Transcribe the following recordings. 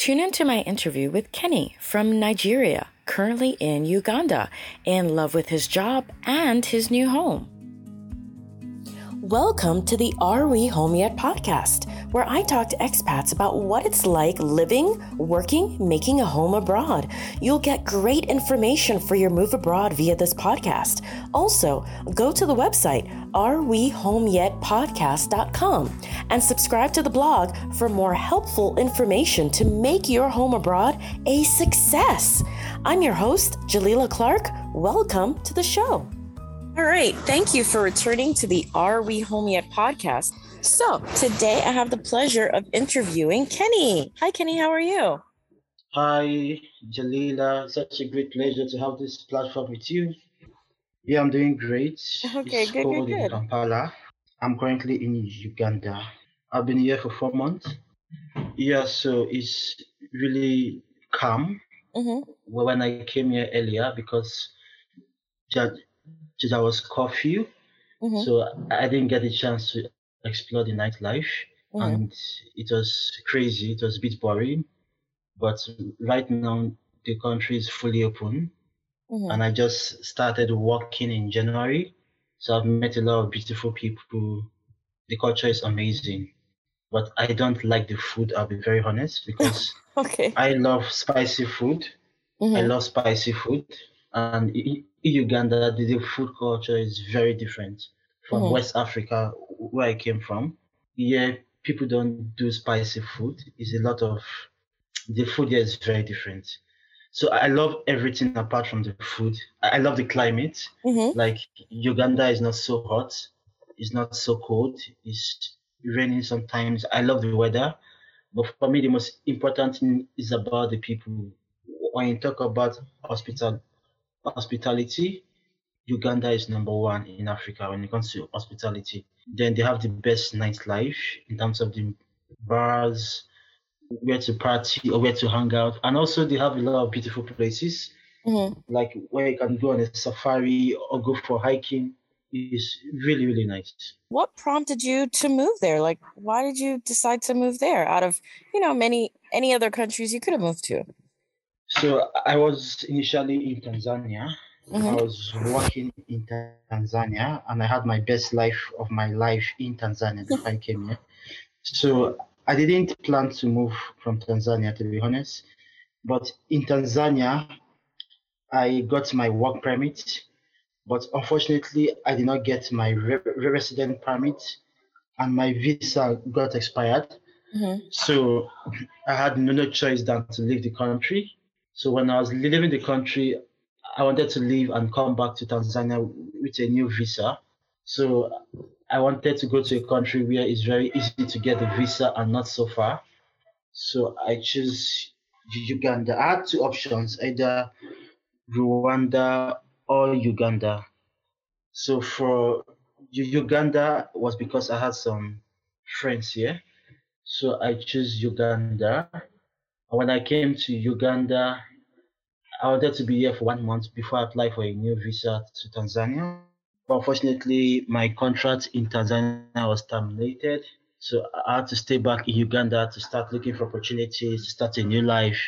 Tune into my interview with Kenny from Nigeria, currently in Uganda, in love with his job and his new home. Welcome to the Are We Home Yet podcast, where I talk to expats about what it's like living, working, making a home abroad. You'll get great information for your move abroad via this podcast. Also, go to the website arewehomeyetpodcast.com and subscribe to the blog for more helpful information to make your home abroad a success. I'm your host, Jalila Clark. Welcome to the show. All right. Thank you for returning to the Are We Home Yet podcast. So today I have the pleasure of interviewing Kenny. Hi, Kenny. How are you? Hi, Jalila. Such a great pleasure to have this platform with you. Yeah, I'm doing great. Okay, it's good. In Kampala. I'm currently in Uganda. I've been here for 4 months. Yeah, so it's really calm. Mm-hmm. When I came here earlier, because there was curfew, mm-hmm. so I didn't get a chance to explore the nightlife, mm-hmm. and it was crazy, it was a bit boring, but right now the country is fully open, mm-hmm. and I just started working in January, so I've met a lot of beautiful people. The culture is amazing, but I don't like the food, I'll be very honest, because okay. I love spicy food, mm-hmm. And in Uganda, the food culture is very different from mm-hmm. West Africa, where I came from. Yeah, people don't do spicy food. The food here is very different. So I love everything apart from the food. I love the climate. Mm-hmm. Like, Uganda is not so hot. It's not so cold. It's raining sometimes. I love the weather. But for me, the most important thing is about the people. When you talk about hospitality, Uganda is number one in Africa when it comes to hospitality. Then they have the best nightlife in terms of the bars, where to party or where to hang out. And also they have a lot of beautiful places, mm-hmm. like where you can go on a safari or go for hiking. It's really, really nice. What prompted you to move there? Like, why did you decide to move there out of, any other countries you could have moved to? So I was initially in Tanzania. Mm-hmm. I was working in Tanzania, and I had my best life of my life in Tanzania before I came here. So I didn't plan to move from Tanzania, to be honest. But in Tanzania, I got my work permit, but unfortunately, I did not get my resident permit, and my visa got expired. Mm-hmm. So I had no choice than to leave the country. So when I was leaving the country, I wanted to leave and come back to Tanzania with a new visa. So I wanted to go to a country where it's very easy to get the visa and not so far. So I chose Uganda. I had two options, either Rwanda or Uganda. So for Uganda was because I had some friends here. So I chose Uganda. When I came to Uganda, I wanted to be here for 1 month before I applied for a new visa to Tanzania. But unfortunately, my contract in Tanzania was terminated. So I had to stay back in Uganda to start looking for opportunities, to start a new life.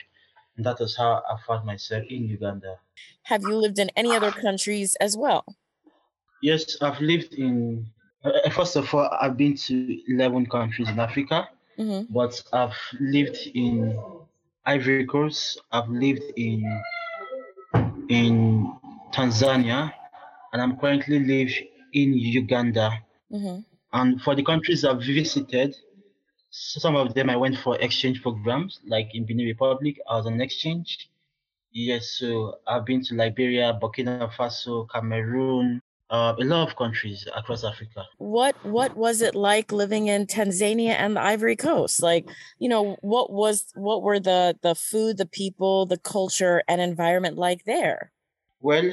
And that was how I found myself in Uganda. Have you lived in any other countries as well? Yes, I've lived in... First of all, I've been to 11 countries in Africa. Mm-hmm. But I've lived in... Ivory Coast, I've lived in Tanzania, and I'm currently live in Uganda. Mm-hmm. And for the countries I've visited, some of them I went for exchange programs, like in Benin Republic, I was on exchange. Yes, so I've been to Liberia, Burkina Faso, Cameroon, a lot of countries across Africa. What was it like living in Tanzania and the Ivory Coast? Like, what were the food, the people, the culture and environment like there? Well,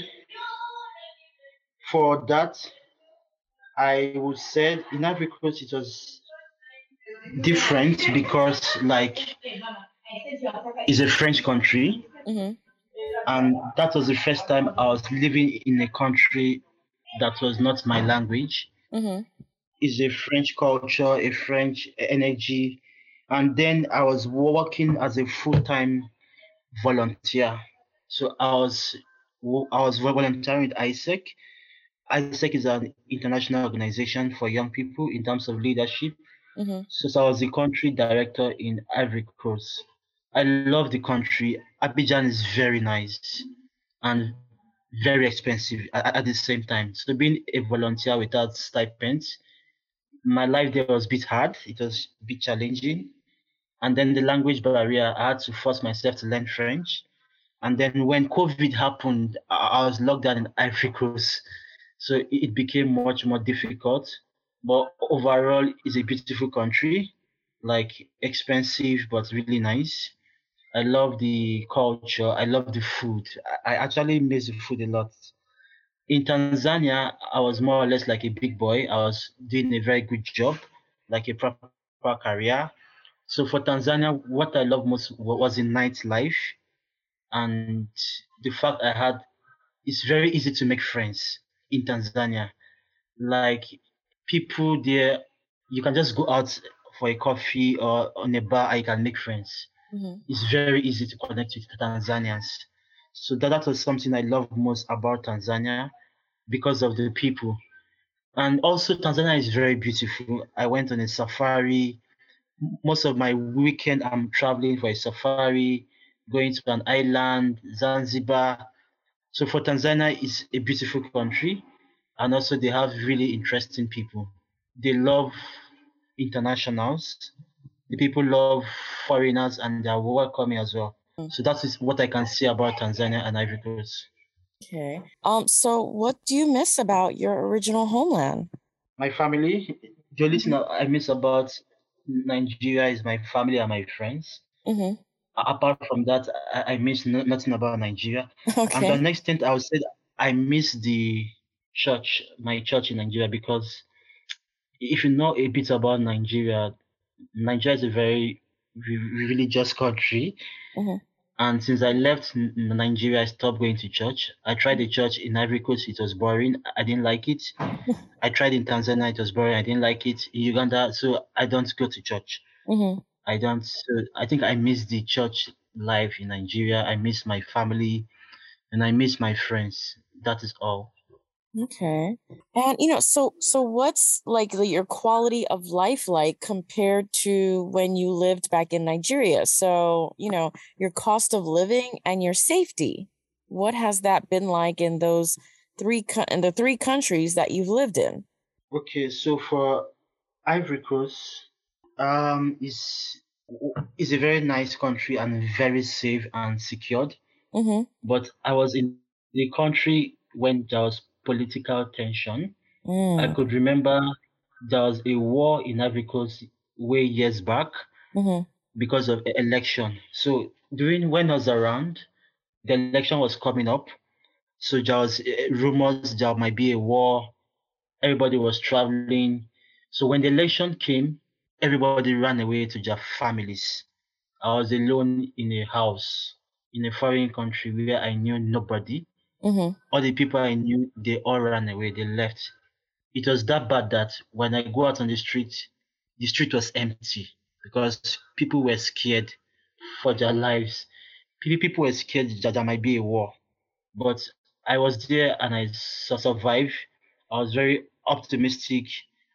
for that, I would say in Ivory Coast it was different because it's a French country, mm-hmm. and that was the first time I was living in a country that was not my language. Mm-hmm. It's a French culture, a French energy, And then I was working as a full-time volunteer. So I was volunteering with AIESEC. AIESEC is an international organization for young people in terms of leadership. Mm-hmm. So I was the country director in Ivory Coast. I love the country. Abidjan is very nice and very expensive at the same time. So being a volunteer without stipends, my life there was a bit hard. It was a bit challenging. And then the language barrier, I had to force myself to learn French. And then when COVID happened, I was locked down in Ivory Coast. So it became much more difficult. But overall, it's a beautiful country, like expensive, but really nice. I love the culture. I love the food. I actually miss the food a lot. In Tanzania, I was more or less like a big boy. I was doing a very good job, like a proper career. So for Tanzania, what I loved most was the nightlife. And the fact I had, it's very easy to make friends in Tanzania. Like people there, you can just go out for a coffee or on a bar, I can make friends. Mm-hmm. It's very easy to connect with Tanzanians. So that was something I love most about Tanzania because of the people. And also Tanzania is very beautiful. I went on a safari. Most of my weekend, I'm traveling for a safari, going to an island, Zanzibar. So for Tanzania, it's a beautiful country. And also they have really interesting people. They love internationals. The people love foreigners and they are welcoming as well. So that is what I can say about Tanzania and Ivory Coast. Okay. So what do you miss about your original homeland? My family. The only thing I miss about Nigeria is my family and my friends. Mm-hmm. Apart from that, I miss nothing about Nigeria. Okay. And to an extent, I would say I miss the church, my church in Nigeria, because if you know a bit about Nigeria, Nigeria is a very religious country. Mm-hmm. And since I left Nigeria, I stopped going to church. I tried the church in Ivory Coast. It was boring. I didn't like it. I tried in Tanzania. It was boring. I didn't like it. In Uganda, so I don't go to church. Mm-hmm. I don't. So I think I miss the church life in Nigeria. I miss my family and I miss my friends. That is all. Okay. And, so what's like your quality of life like compared to when you lived back in Nigeria? So, your cost of living and your safety, what has that been like in those three countries that you've lived in? Okay. So for Ivory Coast, is a very nice country and very safe and secured. Mm-hmm. But I was in the country when there was political tension. Mm. I could remember there was a war in Ivory Coast way years back. Mm-hmm. Because of election. So when I was around, the election was coming up. So there was rumors there might be a war. Everybody was traveling. So when the election came, everybody ran away to their families. I was alone in a house in a foreign country where I knew nobody. Mm-hmm. All the people I knew, they all ran away. They left. It was that bad that when I go out on the street was empty because people were scared for their lives. People were scared that there might be a war. But I was there and I survived. I was very optimistic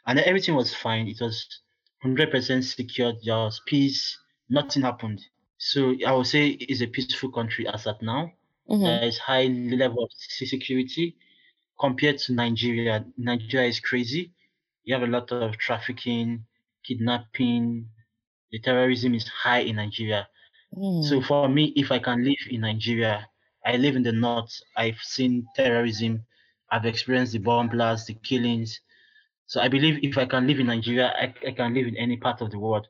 and everything was fine. It was 100% secured. There was peace. Nothing happened. So I would say it's a peaceful country as at now. Mm-hmm. There is high level of security compared to Nigeria. Nigeria is crazy. You have a lot of trafficking, kidnapping. The terrorism is high in Nigeria. Mm. So for me, if I can live in Nigeria, I live in the north. I've seen terrorism. I've experienced the bomb blasts, the killings. So I believe if I can live in Nigeria, I can live in any part of the world.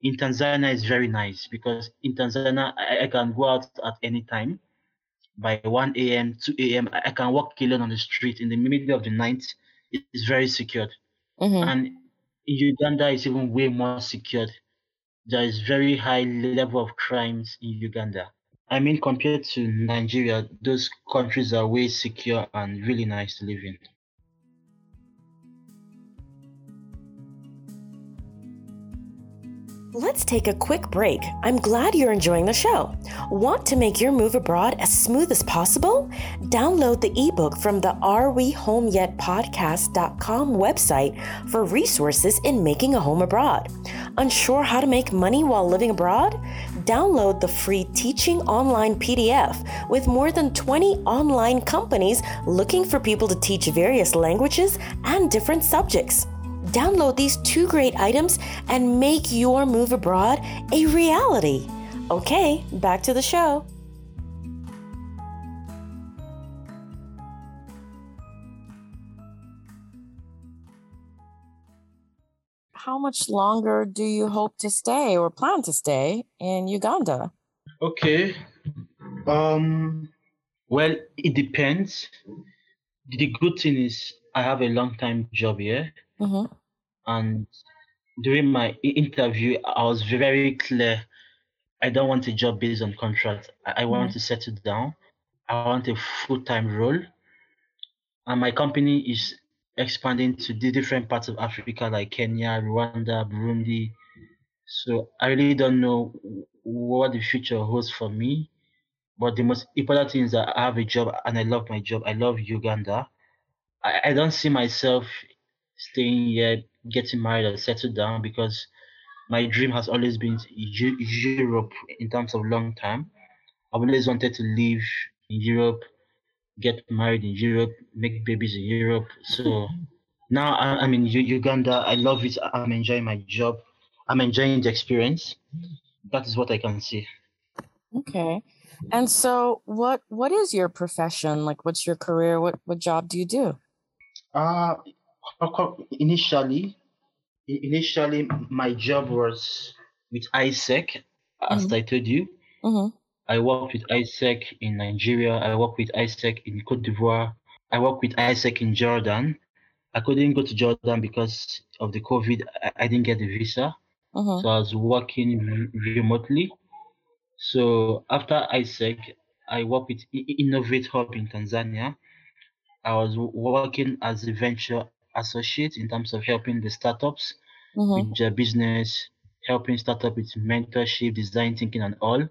In Tanzania, it's very nice because in Tanzania, I can go out at any time. By 1 a.m., 2 a.m., I can walk alone on the street in the middle of the night. It's very secured. Mm-hmm. And in Uganda, it's even way more secured. There is very high level of crimes in Uganda. I mean, compared to Nigeria, those countries are way secure and really nice to live in. Let's take a quick break. I'm glad you're enjoying the show. Want to make your move abroad as smooth as possible? Download the ebook from the Are We Home Yet Podcast.com website for resources in making a home abroad. Unsure how to make money while living abroad? Download the free teaching online PDF with more than 20 online companies looking for people to teach various languages and different subjects. Download these two great items and make your move abroad a reality. Okay, back to the show. How much longer do you hope to stay or plan to stay in Uganda? Okay. Well, it depends. The good thing is I have a long-time job here. Mm-hmm. And during my interview, I was very clear. I don't want a job based on contract. I want to settle down. I want a full-time role. And my company is expanding to the different parts of Africa, like Kenya, Rwanda, Burundi. So I really don't know what the future holds for me. But the most important thing is that I have a job and I love my job. I love Uganda. I don't see myself staying here, getting married and settled down, because my dream has always been Europe in terms of long time. I've always wanted to live in Europe, get married in Europe, make babies in Europe. So now I'm in Uganda. I love it. I'm enjoying my job. I'm enjoying the experience. That is what I can see. Okay. And so what is your profession? Like, what's your career? What job do you do? Initially, my job was with AIESEC, as I told you. Mm-hmm. I worked with AIESEC in Nigeria. I worked with AIESEC in Cote d'Ivoire. I worked with AIESEC in Jordan. I couldn't go to Jordan because of the COVID. I didn't get the visa. Mm-hmm. So I was working remotely. So after AIESEC, I worked with Innovate Hub in Tanzania. I was working as a venture associate in terms of helping the startups with their business, helping startups with mentorship, design thinking, and all.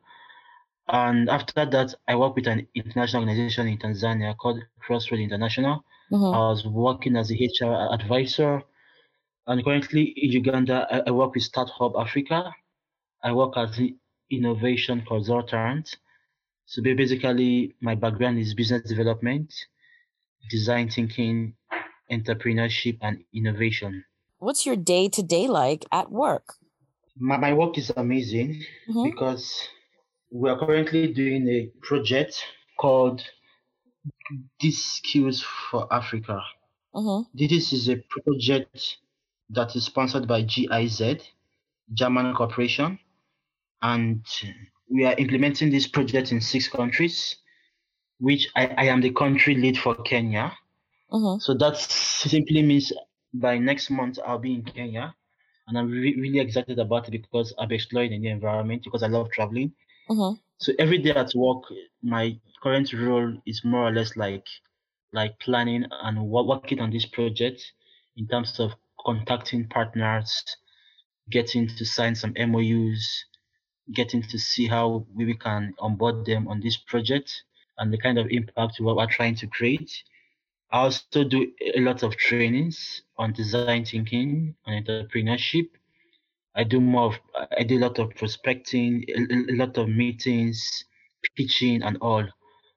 And after that, I worked with an international organization in Tanzania called Crossroads International. Mm-hmm. I was working as a HR advisor. And currently in Uganda, I work with Start Hub Africa. I work as an innovation consultant. So basically, my background is business development, design thinking, entrepreneurship, and innovation. What's your day-to-day like at work? My work is amazing because we are currently doing a project called These Skills for Africa. This is a project that is sponsored by GIZ, German Corporation, and we are implementing this project in 6 countries. Which I am the country lead for Kenya. So that simply means by next month I'll be in Kenya. And I'm really excited about it because I'll be exploring a new environment because I love traveling. So every day at work, my current role is more or less like planning and working on this project in terms of contacting partners, getting to sign some MOUs, getting to see how we can onboard them on this project and the kind of impact what we're trying to create. I also do a lot of trainings on design thinking and entrepreneurship. I do a lot of prospecting, a lot of meetings, pitching, and all.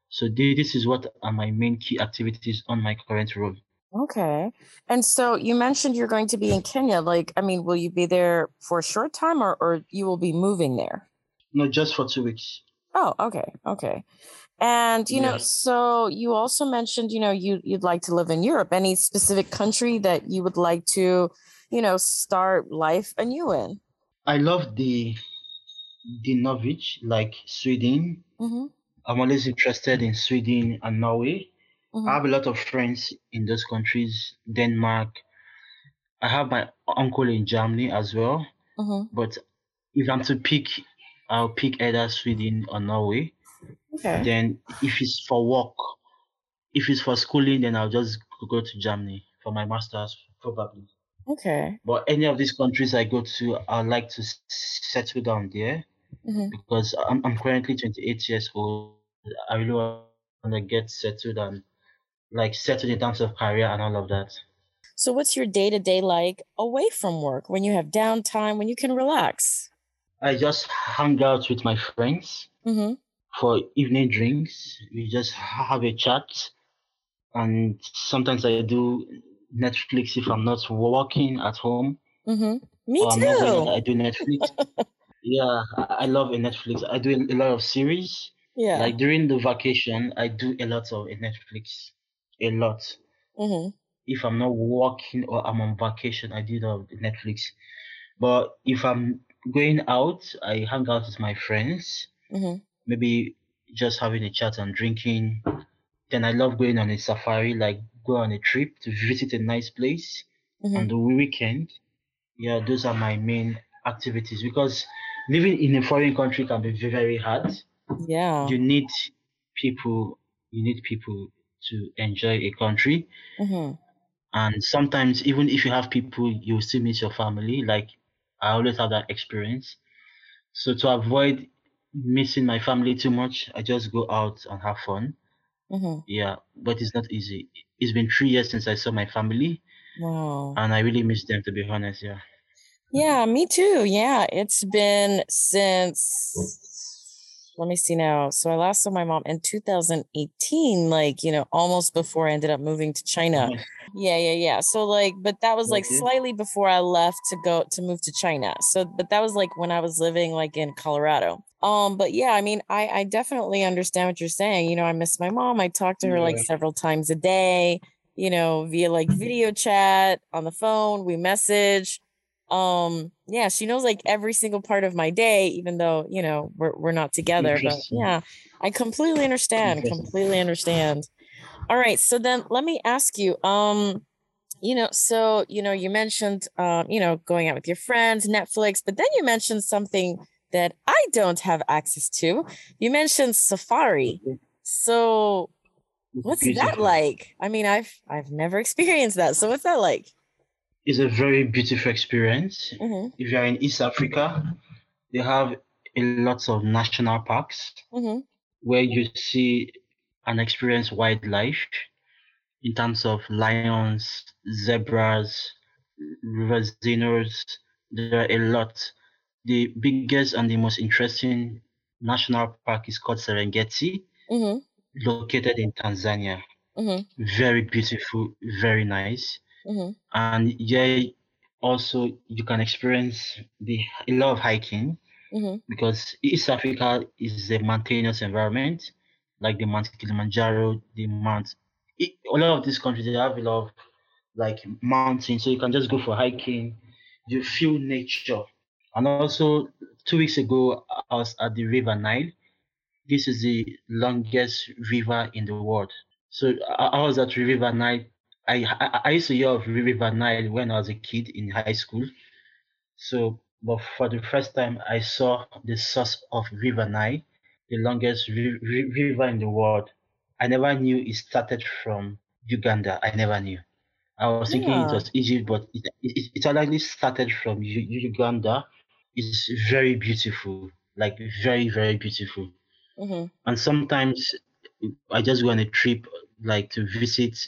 So this is what are my main key activities on my current role. Okay. And so you mentioned you're going to be in Kenya. Like, I mean, will you be there for a short time or you will be moving there? No, just for 2 weeks. Oh, okay. Okay. And, so you also mentioned, you'd like to live in Europe. Any specific country that you would like to, start life anew in? I love the Norwich, like Sweden. I'm always interested in Sweden and Norway. I have a lot of friends in those countries, Denmark. I have my uncle in Germany as well. But if I'm to pick, I'll pick either Sweden or Norway. Okay. Then if it's for work, if it's for schooling, then I'll just go to Germany for my master's, probably. Okay. But any of these countries I go to, I like to settle down there, mm-hmm. because I'm currently 28 years old. I really want to get settled and like settled in terms of career and all of that. So what's your day-to-day like away from work, when you have downtime, when you can relax? I just hang out with my friends mm-hmm. for evening drinks. We just have a chat. And sometimes I do Netflix if I'm not working at home. Mm-hmm. Me too. I do Netflix. Yeah, I love Netflix. I do a lot of series. Yeah. Like during the vacation, I do a lot of Netflix. A lot. Mm-hmm. If I'm not working or I'm on vacation, I do the Netflix. But if I'm going out, I hang out with my friends. Mm-hmm. Maybe just having a chat and drinking. Then I love going on a safari, like go on a trip to visit a nice place mm-hmm. on the weekend. Yeah, those are my main activities because living in a foreign country can be very hard. Yeah. You need people to enjoy a country. Mm-hmm. And sometimes, even if you have people, you still miss your family. Like, I always have that experience. So to avoid missing my family too much, I just go out and have fun. Mm-hmm. Yeah, but it's not easy. It's been 3 years since I saw my family. Wow. And I really miss them, to be honest, yeah. Yeah, me too. Yeah, it's been since, let me see now. So I last saw my mom in 2018, like, you know, almost before I ended up moving to China. Yes. Yeah. So like, but that was like slightly before I left to move to China. So, but that was like when I was living like in Colorado. But yeah, I mean, I definitely understand what you're saying. You know, I miss my mom. I talk to her like several times a day, you know, via like video chat, on the phone, we message. Yeah, she knows like every single part of my day, even though, you know, we're not together, but yeah, I completely understand. All right. So then let me ask you, you know, so, you know, you mentioned, you know, going out with your friends, Netflix, but then you mentioned something that I don't have access to. You mentioned safari. So what's that like? I mean, I've never experienced that. So what's that like? It's a very beautiful experience. Mm-hmm. If you're in East Africa, they have a lot of national parks mm-hmm. where you see and experience wildlife in terms of lions, zebras, river rhinos. There are a lot. The biggest and the most interesting national park is called Serengeti, mm-hmm. located in Tanzania. Mm-hmm. Very beautiful, very nice. Mm-hmm. And yeah, also you can experience a lot of hiking mm-hmm. because East Africa is a mountainous environment, like the Mount Kilimanjaro, a lot of these countries, they have a lot of like mountains, so you can just go for hiking, you feel nature. And also 2 weeks ago, I was at the River Nile. This is the longest river in the world. So I was at River Nile. I used to hear of River Nile when I was a kid in high school. So, but for the first time, I saw the source of River Nile, the longest river in the world. I never knew it started from Uganda. I never knew. I was thinking it was Egypt, but it actually started from Uganda. It's very beautiful, like very, very beautiful. Mm-hmm. And sometimes I just go on a trip, like to visit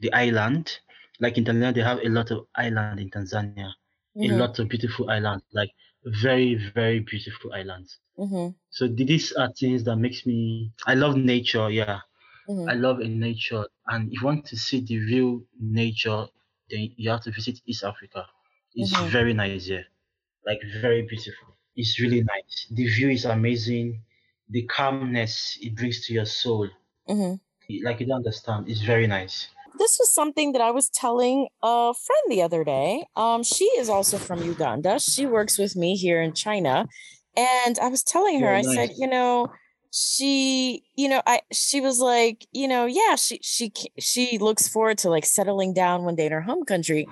the island. Like in Tanzania, they have a lot of island in Tanzania, mm-hmm. a lot of beautiful islands, like very, very beautiful islands. Mm-hmm. So these are things that makes me, I love nature. Yeah. Mm-hmm. I love nature. And if you want to see the real nature, then you have to visit East Africa. It's mm-hmm. very nice here. Like very beautiful. It's really nice. The view is amazing. The calmness it brings to your soul. Mm-hmm. Like you don't understand. It's very nice. This was something that I was telling a friend the other day. She is also from Uganda. She works with me here in China. And I was telling her, I said, you know, she was like, you know, yeah, she looks forward to like settling down one day in her home country.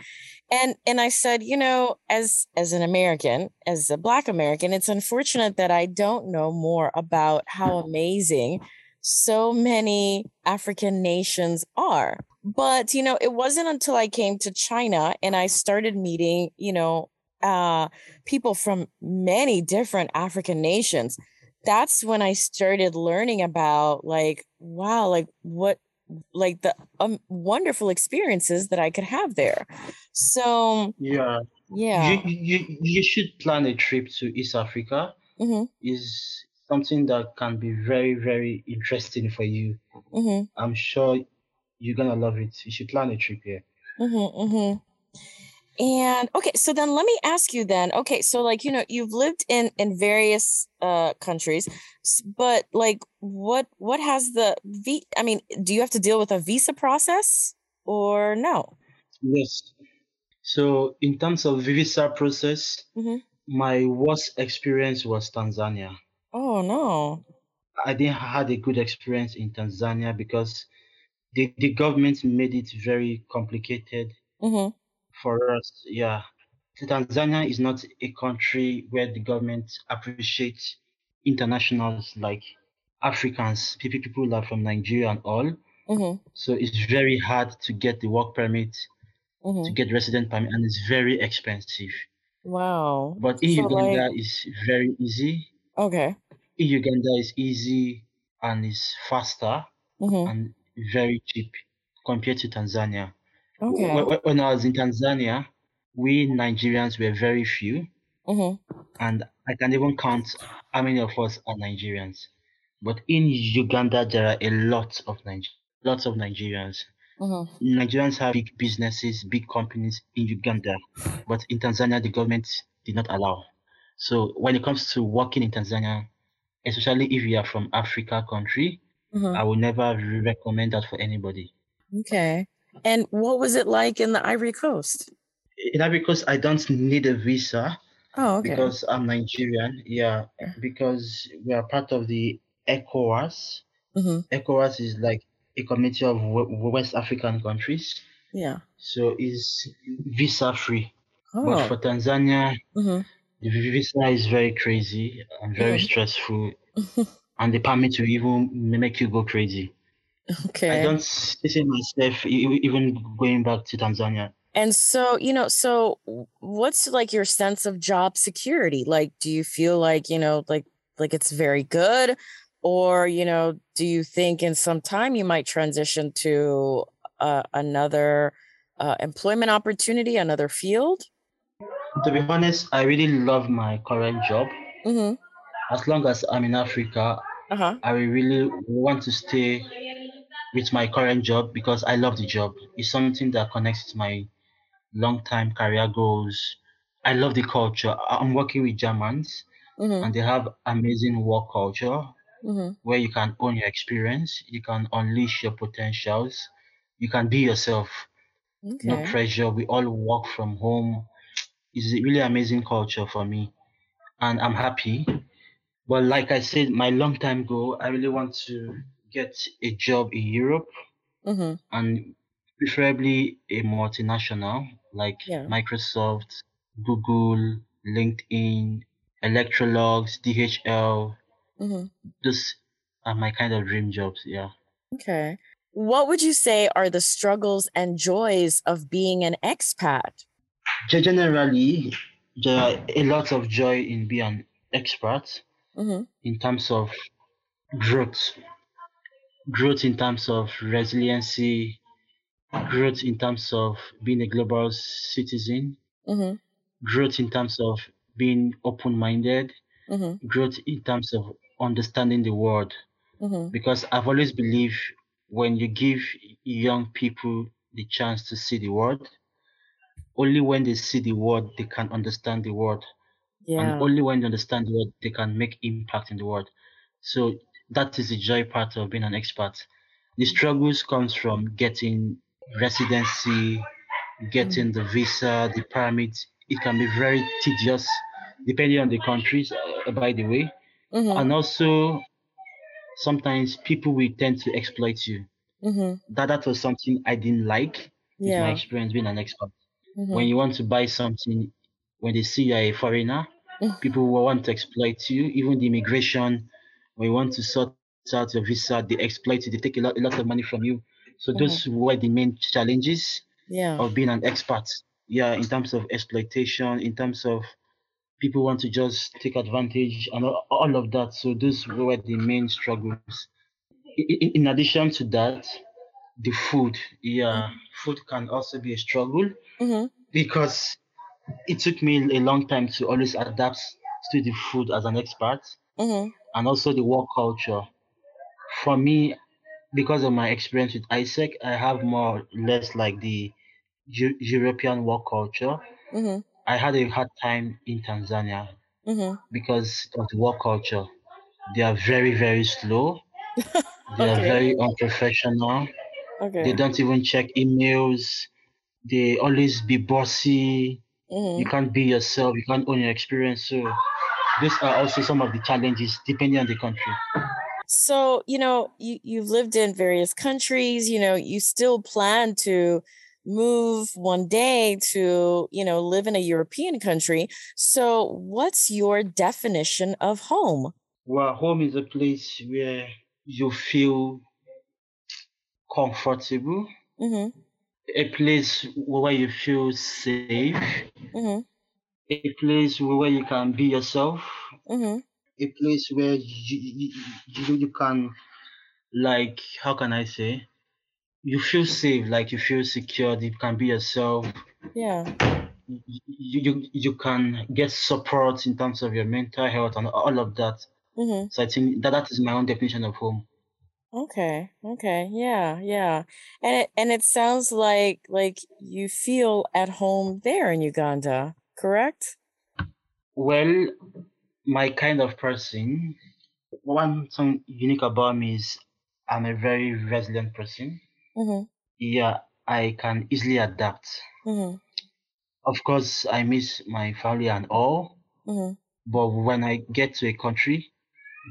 And I said, you know, as an American, as a Black American, it's unfortunate that I don't know more about how amazing so many African nations are. But, you know, it wasn't until I came to China and I started meeting, you know, people from many different African nations. That's when I started learning about like, wow, like what, like the wonderful experiences that I could have there. So, yeah. You should plan a trip to East Africa. Mm-hmm. Is something that can be very, very interesting for you. Mm-hmm. I'm sure you're going to love it. You should plan a trip here. Mm-hmm, mm-hmm. And okay, so then let me ask you then, okay, so like, you know, you've lived in various countries, but like what has the, I mean, do you have to deal with a visa process or no? Yes. So in terms of visa process, mm-hmm. my worst experience was Tanzania. Oh, no. I didn't have a good experience in Tanzania because the government made it very complicated. Mm-hmm. For us, yeah. Tanzania is not a country where the government appreciates internationals like Africans, people that are from Nigeria and all. Mm-hmm. So it's very hard to get the work permit, mm-hmm. to get resident permit, and it's very expensive. Wow. But in Uganda, it's very easy. Okay. In Uganda, it's easy and it's faster mm-hmm. and very cheap compared to Tanzania. Okay. When I was in Tanzania, we Nigerians were very few, mm-hmm. and I can even count how many of us are Nigerians. But in Uganda, there are a lot of Nigerians. Mm-hmm. Nigerians have big businesses, big companies in Uganda, but in Tanzania, the government did not allow. So when it comes to working in Tanzania, especially if you are from Africa country, mm-hmm. I would never recommend that for anybody. Okay. And what was it like in the Ivory Coast? In Ivory Coast, I don't need a visa. Oh, okay. Because I'm Nigerian. Yeah, because we are part of the ECOWAS. Mm-hmm. ECOWAS is like a community of West African countries. Yeah. So it's visa free. Oh. But for Tanzania, mm-hmm. the visa is very crazy and very mm-hmm. stressful. And the permit will even make you go crazy. Okay. I don't see myself even going back to Tanzania. And so, you know, so what's like your sense of job security? Like, do you feel like, you know, like it's very good, or, you know, do you think in some time you might transition to another employment opportunity, another field? To be honest, I really love my current job. Mm-hmm. As long as I'm in Africa, uh-huh. I really want to stay with my current job because I love the job. It's something that connects to my long-time career goals. I love the culture. I'm working with Germans, mm-hmm. and they have amazing work culture mm-hmm. where you can own your experience, you can unleash your potentials, you can be yourself. Okay. No pressure. We all work from home. It's a really amazing culture for me, and I'm happy. But like I said, my long-time goal, I really want to get a job in Europe, mm-hmm. and preferably a multinational like Microsoft, Google, LinkedIn, Electrolux, DHL. Mm-hmm. Those are my kind of dream jobs. Yeah. Okay. What would you say are the struggles and joys of being an expat? Generally, there are a lot of joy in being an expat mm-hmm. in terms of growth. Growth in terms of resiliency, growth in terms of being a global citizen, mm-hmm. growth in terms of being open-minded, mm-hmm. growth in terms of understanding the world. Mm-hmm. Because I've always believed when you give young people the chance to see the world, only when they see the world, they can understand the world. Yeah. And only when they understand the world, they can make impact in the world. So that is the joy part of being an expat. The struggles comes from getting residency, getting the visa, the permit. It can be very tedious, depending on the countries, by the way. Mm-hmm. And also, sometimes people will tend to exploit you. Mm-hmm. That was something I didn't like with my experience being an expat. Mm-hmm. When you want to buy something, when they see you're a foreigner, people will want to exploit you, even the immigration. We want to sort out your visa, they exploit you, they take a lot of money from you. So those were the main challenges of being an expat. Yeah, in terms of exploitation, in terms of people want to just take advantage and all of that. So those were the main struggles. In addition to that, the food. Yeah, food can also be a struggle because it took me a long time to always adapt to the food as an expat and also the work culture. For me, because of my experience with AIESEC, I have more or less like the European work culture. I had a hard time in Tanzania because of the work culture. They are very, very slow. They are very unprofessional. They don't even check emails. They always be bossy. You can't be yourself. You can't own your experience. So these are also some of the challenges depending on the country. So, you know, you've lived in various countries. You know, you still plan to move one day to, you know, live in a European country. So what's your definition of home? Well, home is a place where you feel comfortable, a place where you feel safe, a place where you can be yourself, a place where you can, like, how can I say? You feel safe, like you feel secure, you can be yourself. Yeah. You can get support in terms of your mental health and all of that. So I think that is my own definition of home. Okay. Yeah. And it sounds like you feel at home there in Uganda, correct? Well, my kind of person, one thing unique about me is I'm a very resilient person. Yeah, I can easily adapt. Of course, I miss my family and all. But when I get to a country,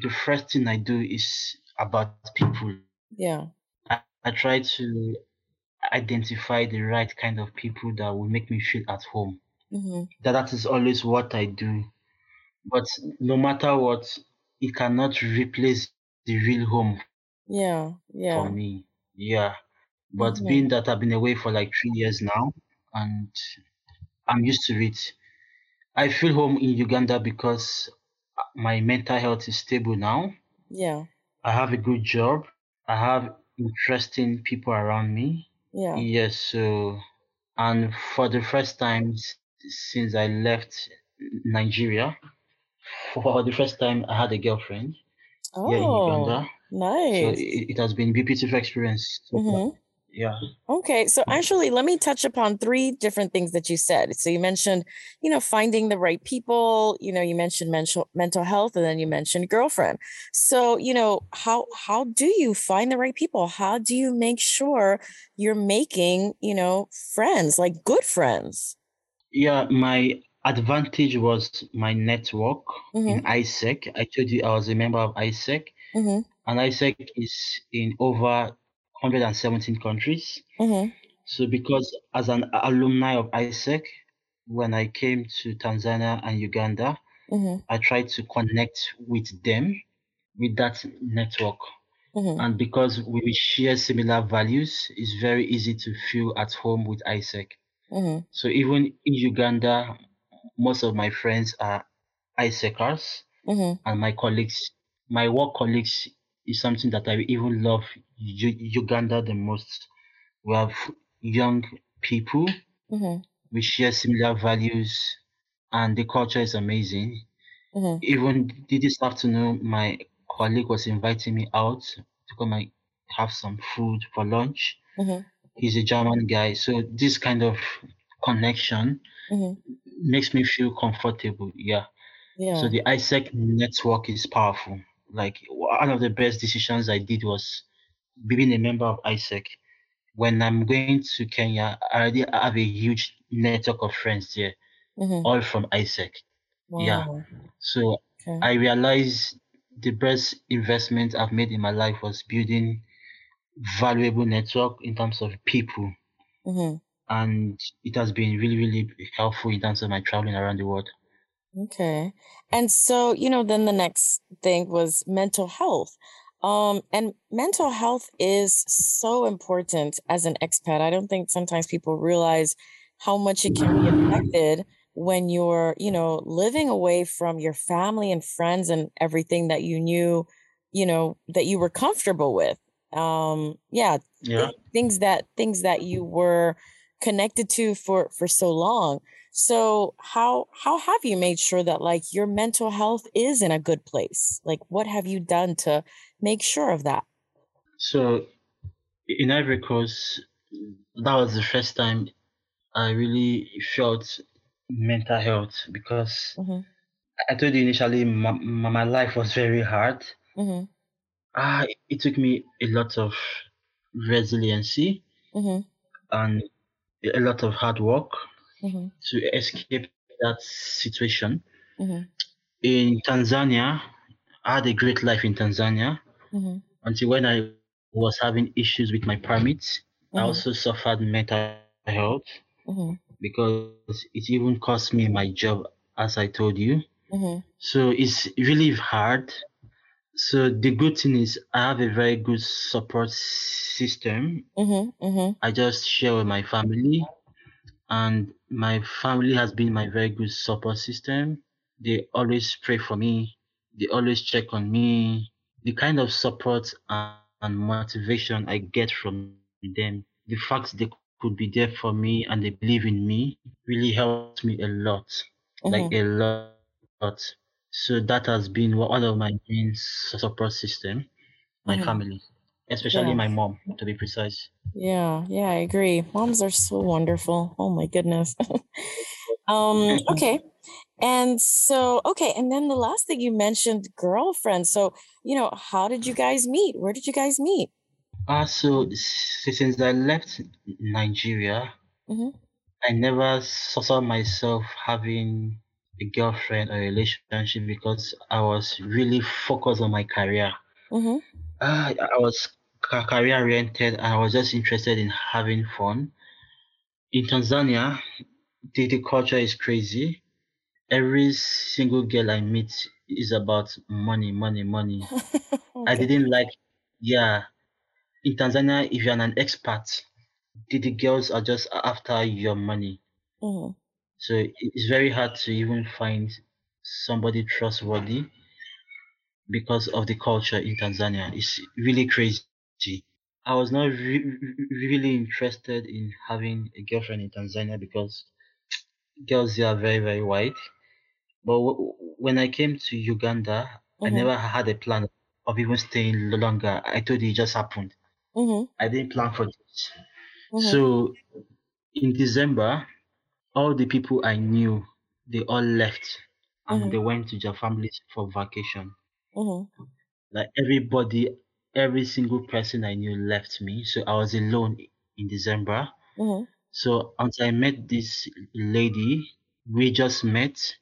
the first thing I do is about people. Yeah. I try to identify the right kind of people that will make me feel at home. That is always what I do. But no matter what, it cannot replace the real home. Yeah. For me. Yeah. But being that I've been away for like 3 years now, and I'm used to it. I feel home in Uganda because my mental health is stable now. Yeah. I have a good job. I have interesting people around me. Yeah. Yes. So, and for the first time since I left Nigeria, for the first time I had a girlfriend here in Uganda. Nice. So it has been a beautiful experience. Yeah. Okay. So actually, let me touch upon three different things that you said. So you mentioned, you know, finding the right people, you know, you mentioned mental health, and then you mentioned girlfriend. So, you know, how do you find the right people? How do you make sure you're making, you know, friends, like good friends? Yeah. My advantage was my network in AIESEC. I told you I was a member of AIESEC, and AIESEC is in over 117 countries. So because as an alumni of AIESEC, when I came to Tanzania and Uganda, I tried to connect with them, with that network. And because we share similar values, it's very easy to feel at home with AIESEC. So even in Uganda, most of my friends are AIESECers and my colleagues, my work colleagues, is something that I even love Uganda the most. We have young people, we share similar values, and the culture is amazing. Even this afternoon, my colleague was inviting me out to come and have some food for lunch. He's a German guy, so this kind of connection makes me feel comfortable. Yeah. So the AIESEC network is powerful. Like, one of the best decisions I did was being a member of AIESEC. When I'm going to Kenya, I already have a huge network of friends there, all from AIESEC. Wow. Yeah. So I realized the best investment I've made in my life was building valuable network in terms of people. And it has been really, really helpful in terms of my traveling around the world. Okay. And so, you know, then the next thing was mental health. And mental health is so important as an expat. I don't think sometimes people realize how much it can be affected when you're, you know, living away from your family and friends and everything that you knew, you know, that you were comfortable with. Things that you were connected to for so long. So how have you made sure that like your mental health is in a good place? Like, what have you done to make sure of that? So in Ivory Coast, that was the first time I really felt mental health, because I told you initially my life was very hard. It took me a lot of resiliency and a lot of hard work to escape that situation. In Tanzania, I had a great life in Tanzania until when I was having issues with my permits. I also suffered mental health because it even cost me my job, as I told you. So it's really hard. So the good thing is I have a very good support system. I just share with my family, and my family has been my very good support system. They always pray for me. They always check on me. The kind of support and motivation I get from them, the fact they could be there for me and they believe in me, really helped me a lot, like a lot. So that has been one of my main support system, my family, especially my mom, to be precise. Yeah, I agree. Moms are so wonderful. Oh my goodness. Okay. And then the last thing you mentioned, girlfriend. So, you know, how did you guys meet? Where did you guys meet? So since I left Nigeria, I never saw myself having a girlfriend or a relationship, because I was really focused on my career. I was career oriented, and I was just interested in having fun. In Tanzania, the culture is crazy. Every single girl I meet is about money. I didn't like, in Tanzania, if you're an expat, the girls are just after your money. So it's very hard to even find somebody trustworthy because of the culture in Tanzania. It's really crazy. I was not really interested in having a girlfriend in Tanzania because girls there are very, very white. But when I came to Uganda, I never had a plan of even staying longer. I told you it just happened. I didn't plan for this. So in December, all the people I knew, they all left and they went to their families for vacation. Like every single person I knew left me. So I was alone in December. So until I met this lady, we just met.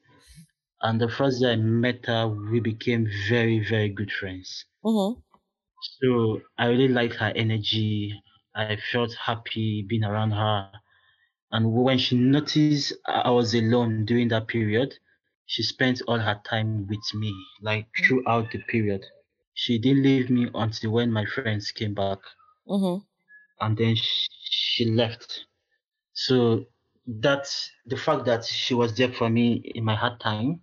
And the first day I met her, we became very, very good friends. So I really liked her energy. I felt happy being around her. And when she noticed I was alone during that period, she spent all her time with me, like throughout the period. She didn't leave me until when my friends came back. And then she left. So that's the fact that she was there for me in my hard time.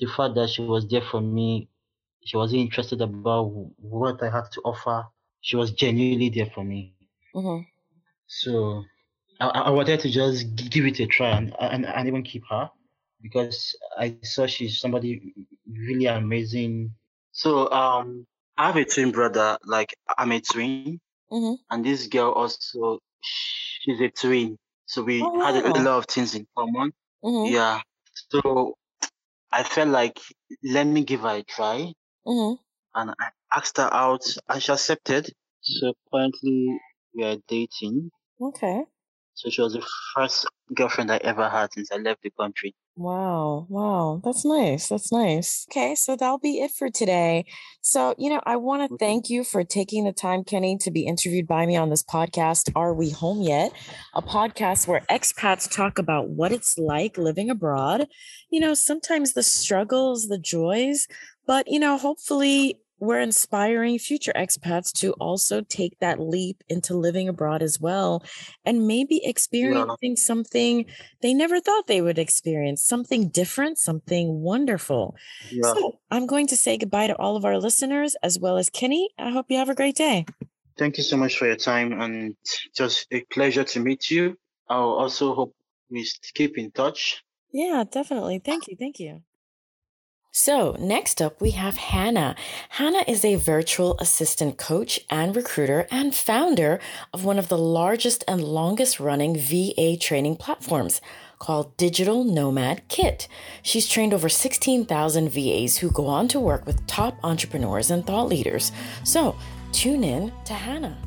The fact that she was there for me, she wasn't interested about what I had to offer. She was genuinely there for me. So I wanted to just give it a try and even keep her, because I saw she's somebody really amazing. So I have a twin brother, like I'm a twin, and this girl also, she's a twin. So we had a lot of things in common. Yeah. So I felt like, let me give her a try. And I asked her out and she accepted. So currently we are dating. So she was the first girlfriend I ever had since I left the country. Wow. That's nice. Okay, so that'll be it for today. So, you know, I want to thank you for taking the time, Kenny, to be interviewed by me on this podcast, Are We Home Yet? A podcast where expats talk about what it's like living abroad. You know, sometimes the struggles, the joys, but, you know, hopefully we're inspiring future expats to also take that leap into living abroad as well, and maybe experiencing something they never thought they would experience, something different, something wonderful. Yeah. So I'm going to say goodbye to all of our listeners as well as Kenny. I hope you have a great day. Thank you so much for your time, and just a pleasure to meet you. I also hope we keep in touch. Yeah, definitely. Thank you. Thank you. So next up, we have Hannah. Hannah is a virtual assistant coach and recruiter and founder of one of the largest and longest running VA training platforms called Digital Nomad Kit. She's trained over 16,000 VAs who go on to work with top entrepreneurs and thought leaders. So tune in to Hannah.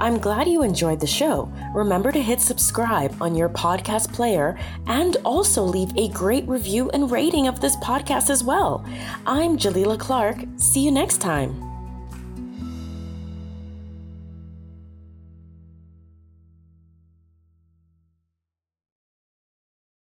I'm glad you enjoyed the show. Remember to hit subscribe on your podcast player and also leave a great review and rating of this podcast as well. I'm Jalila Clark. See you next time.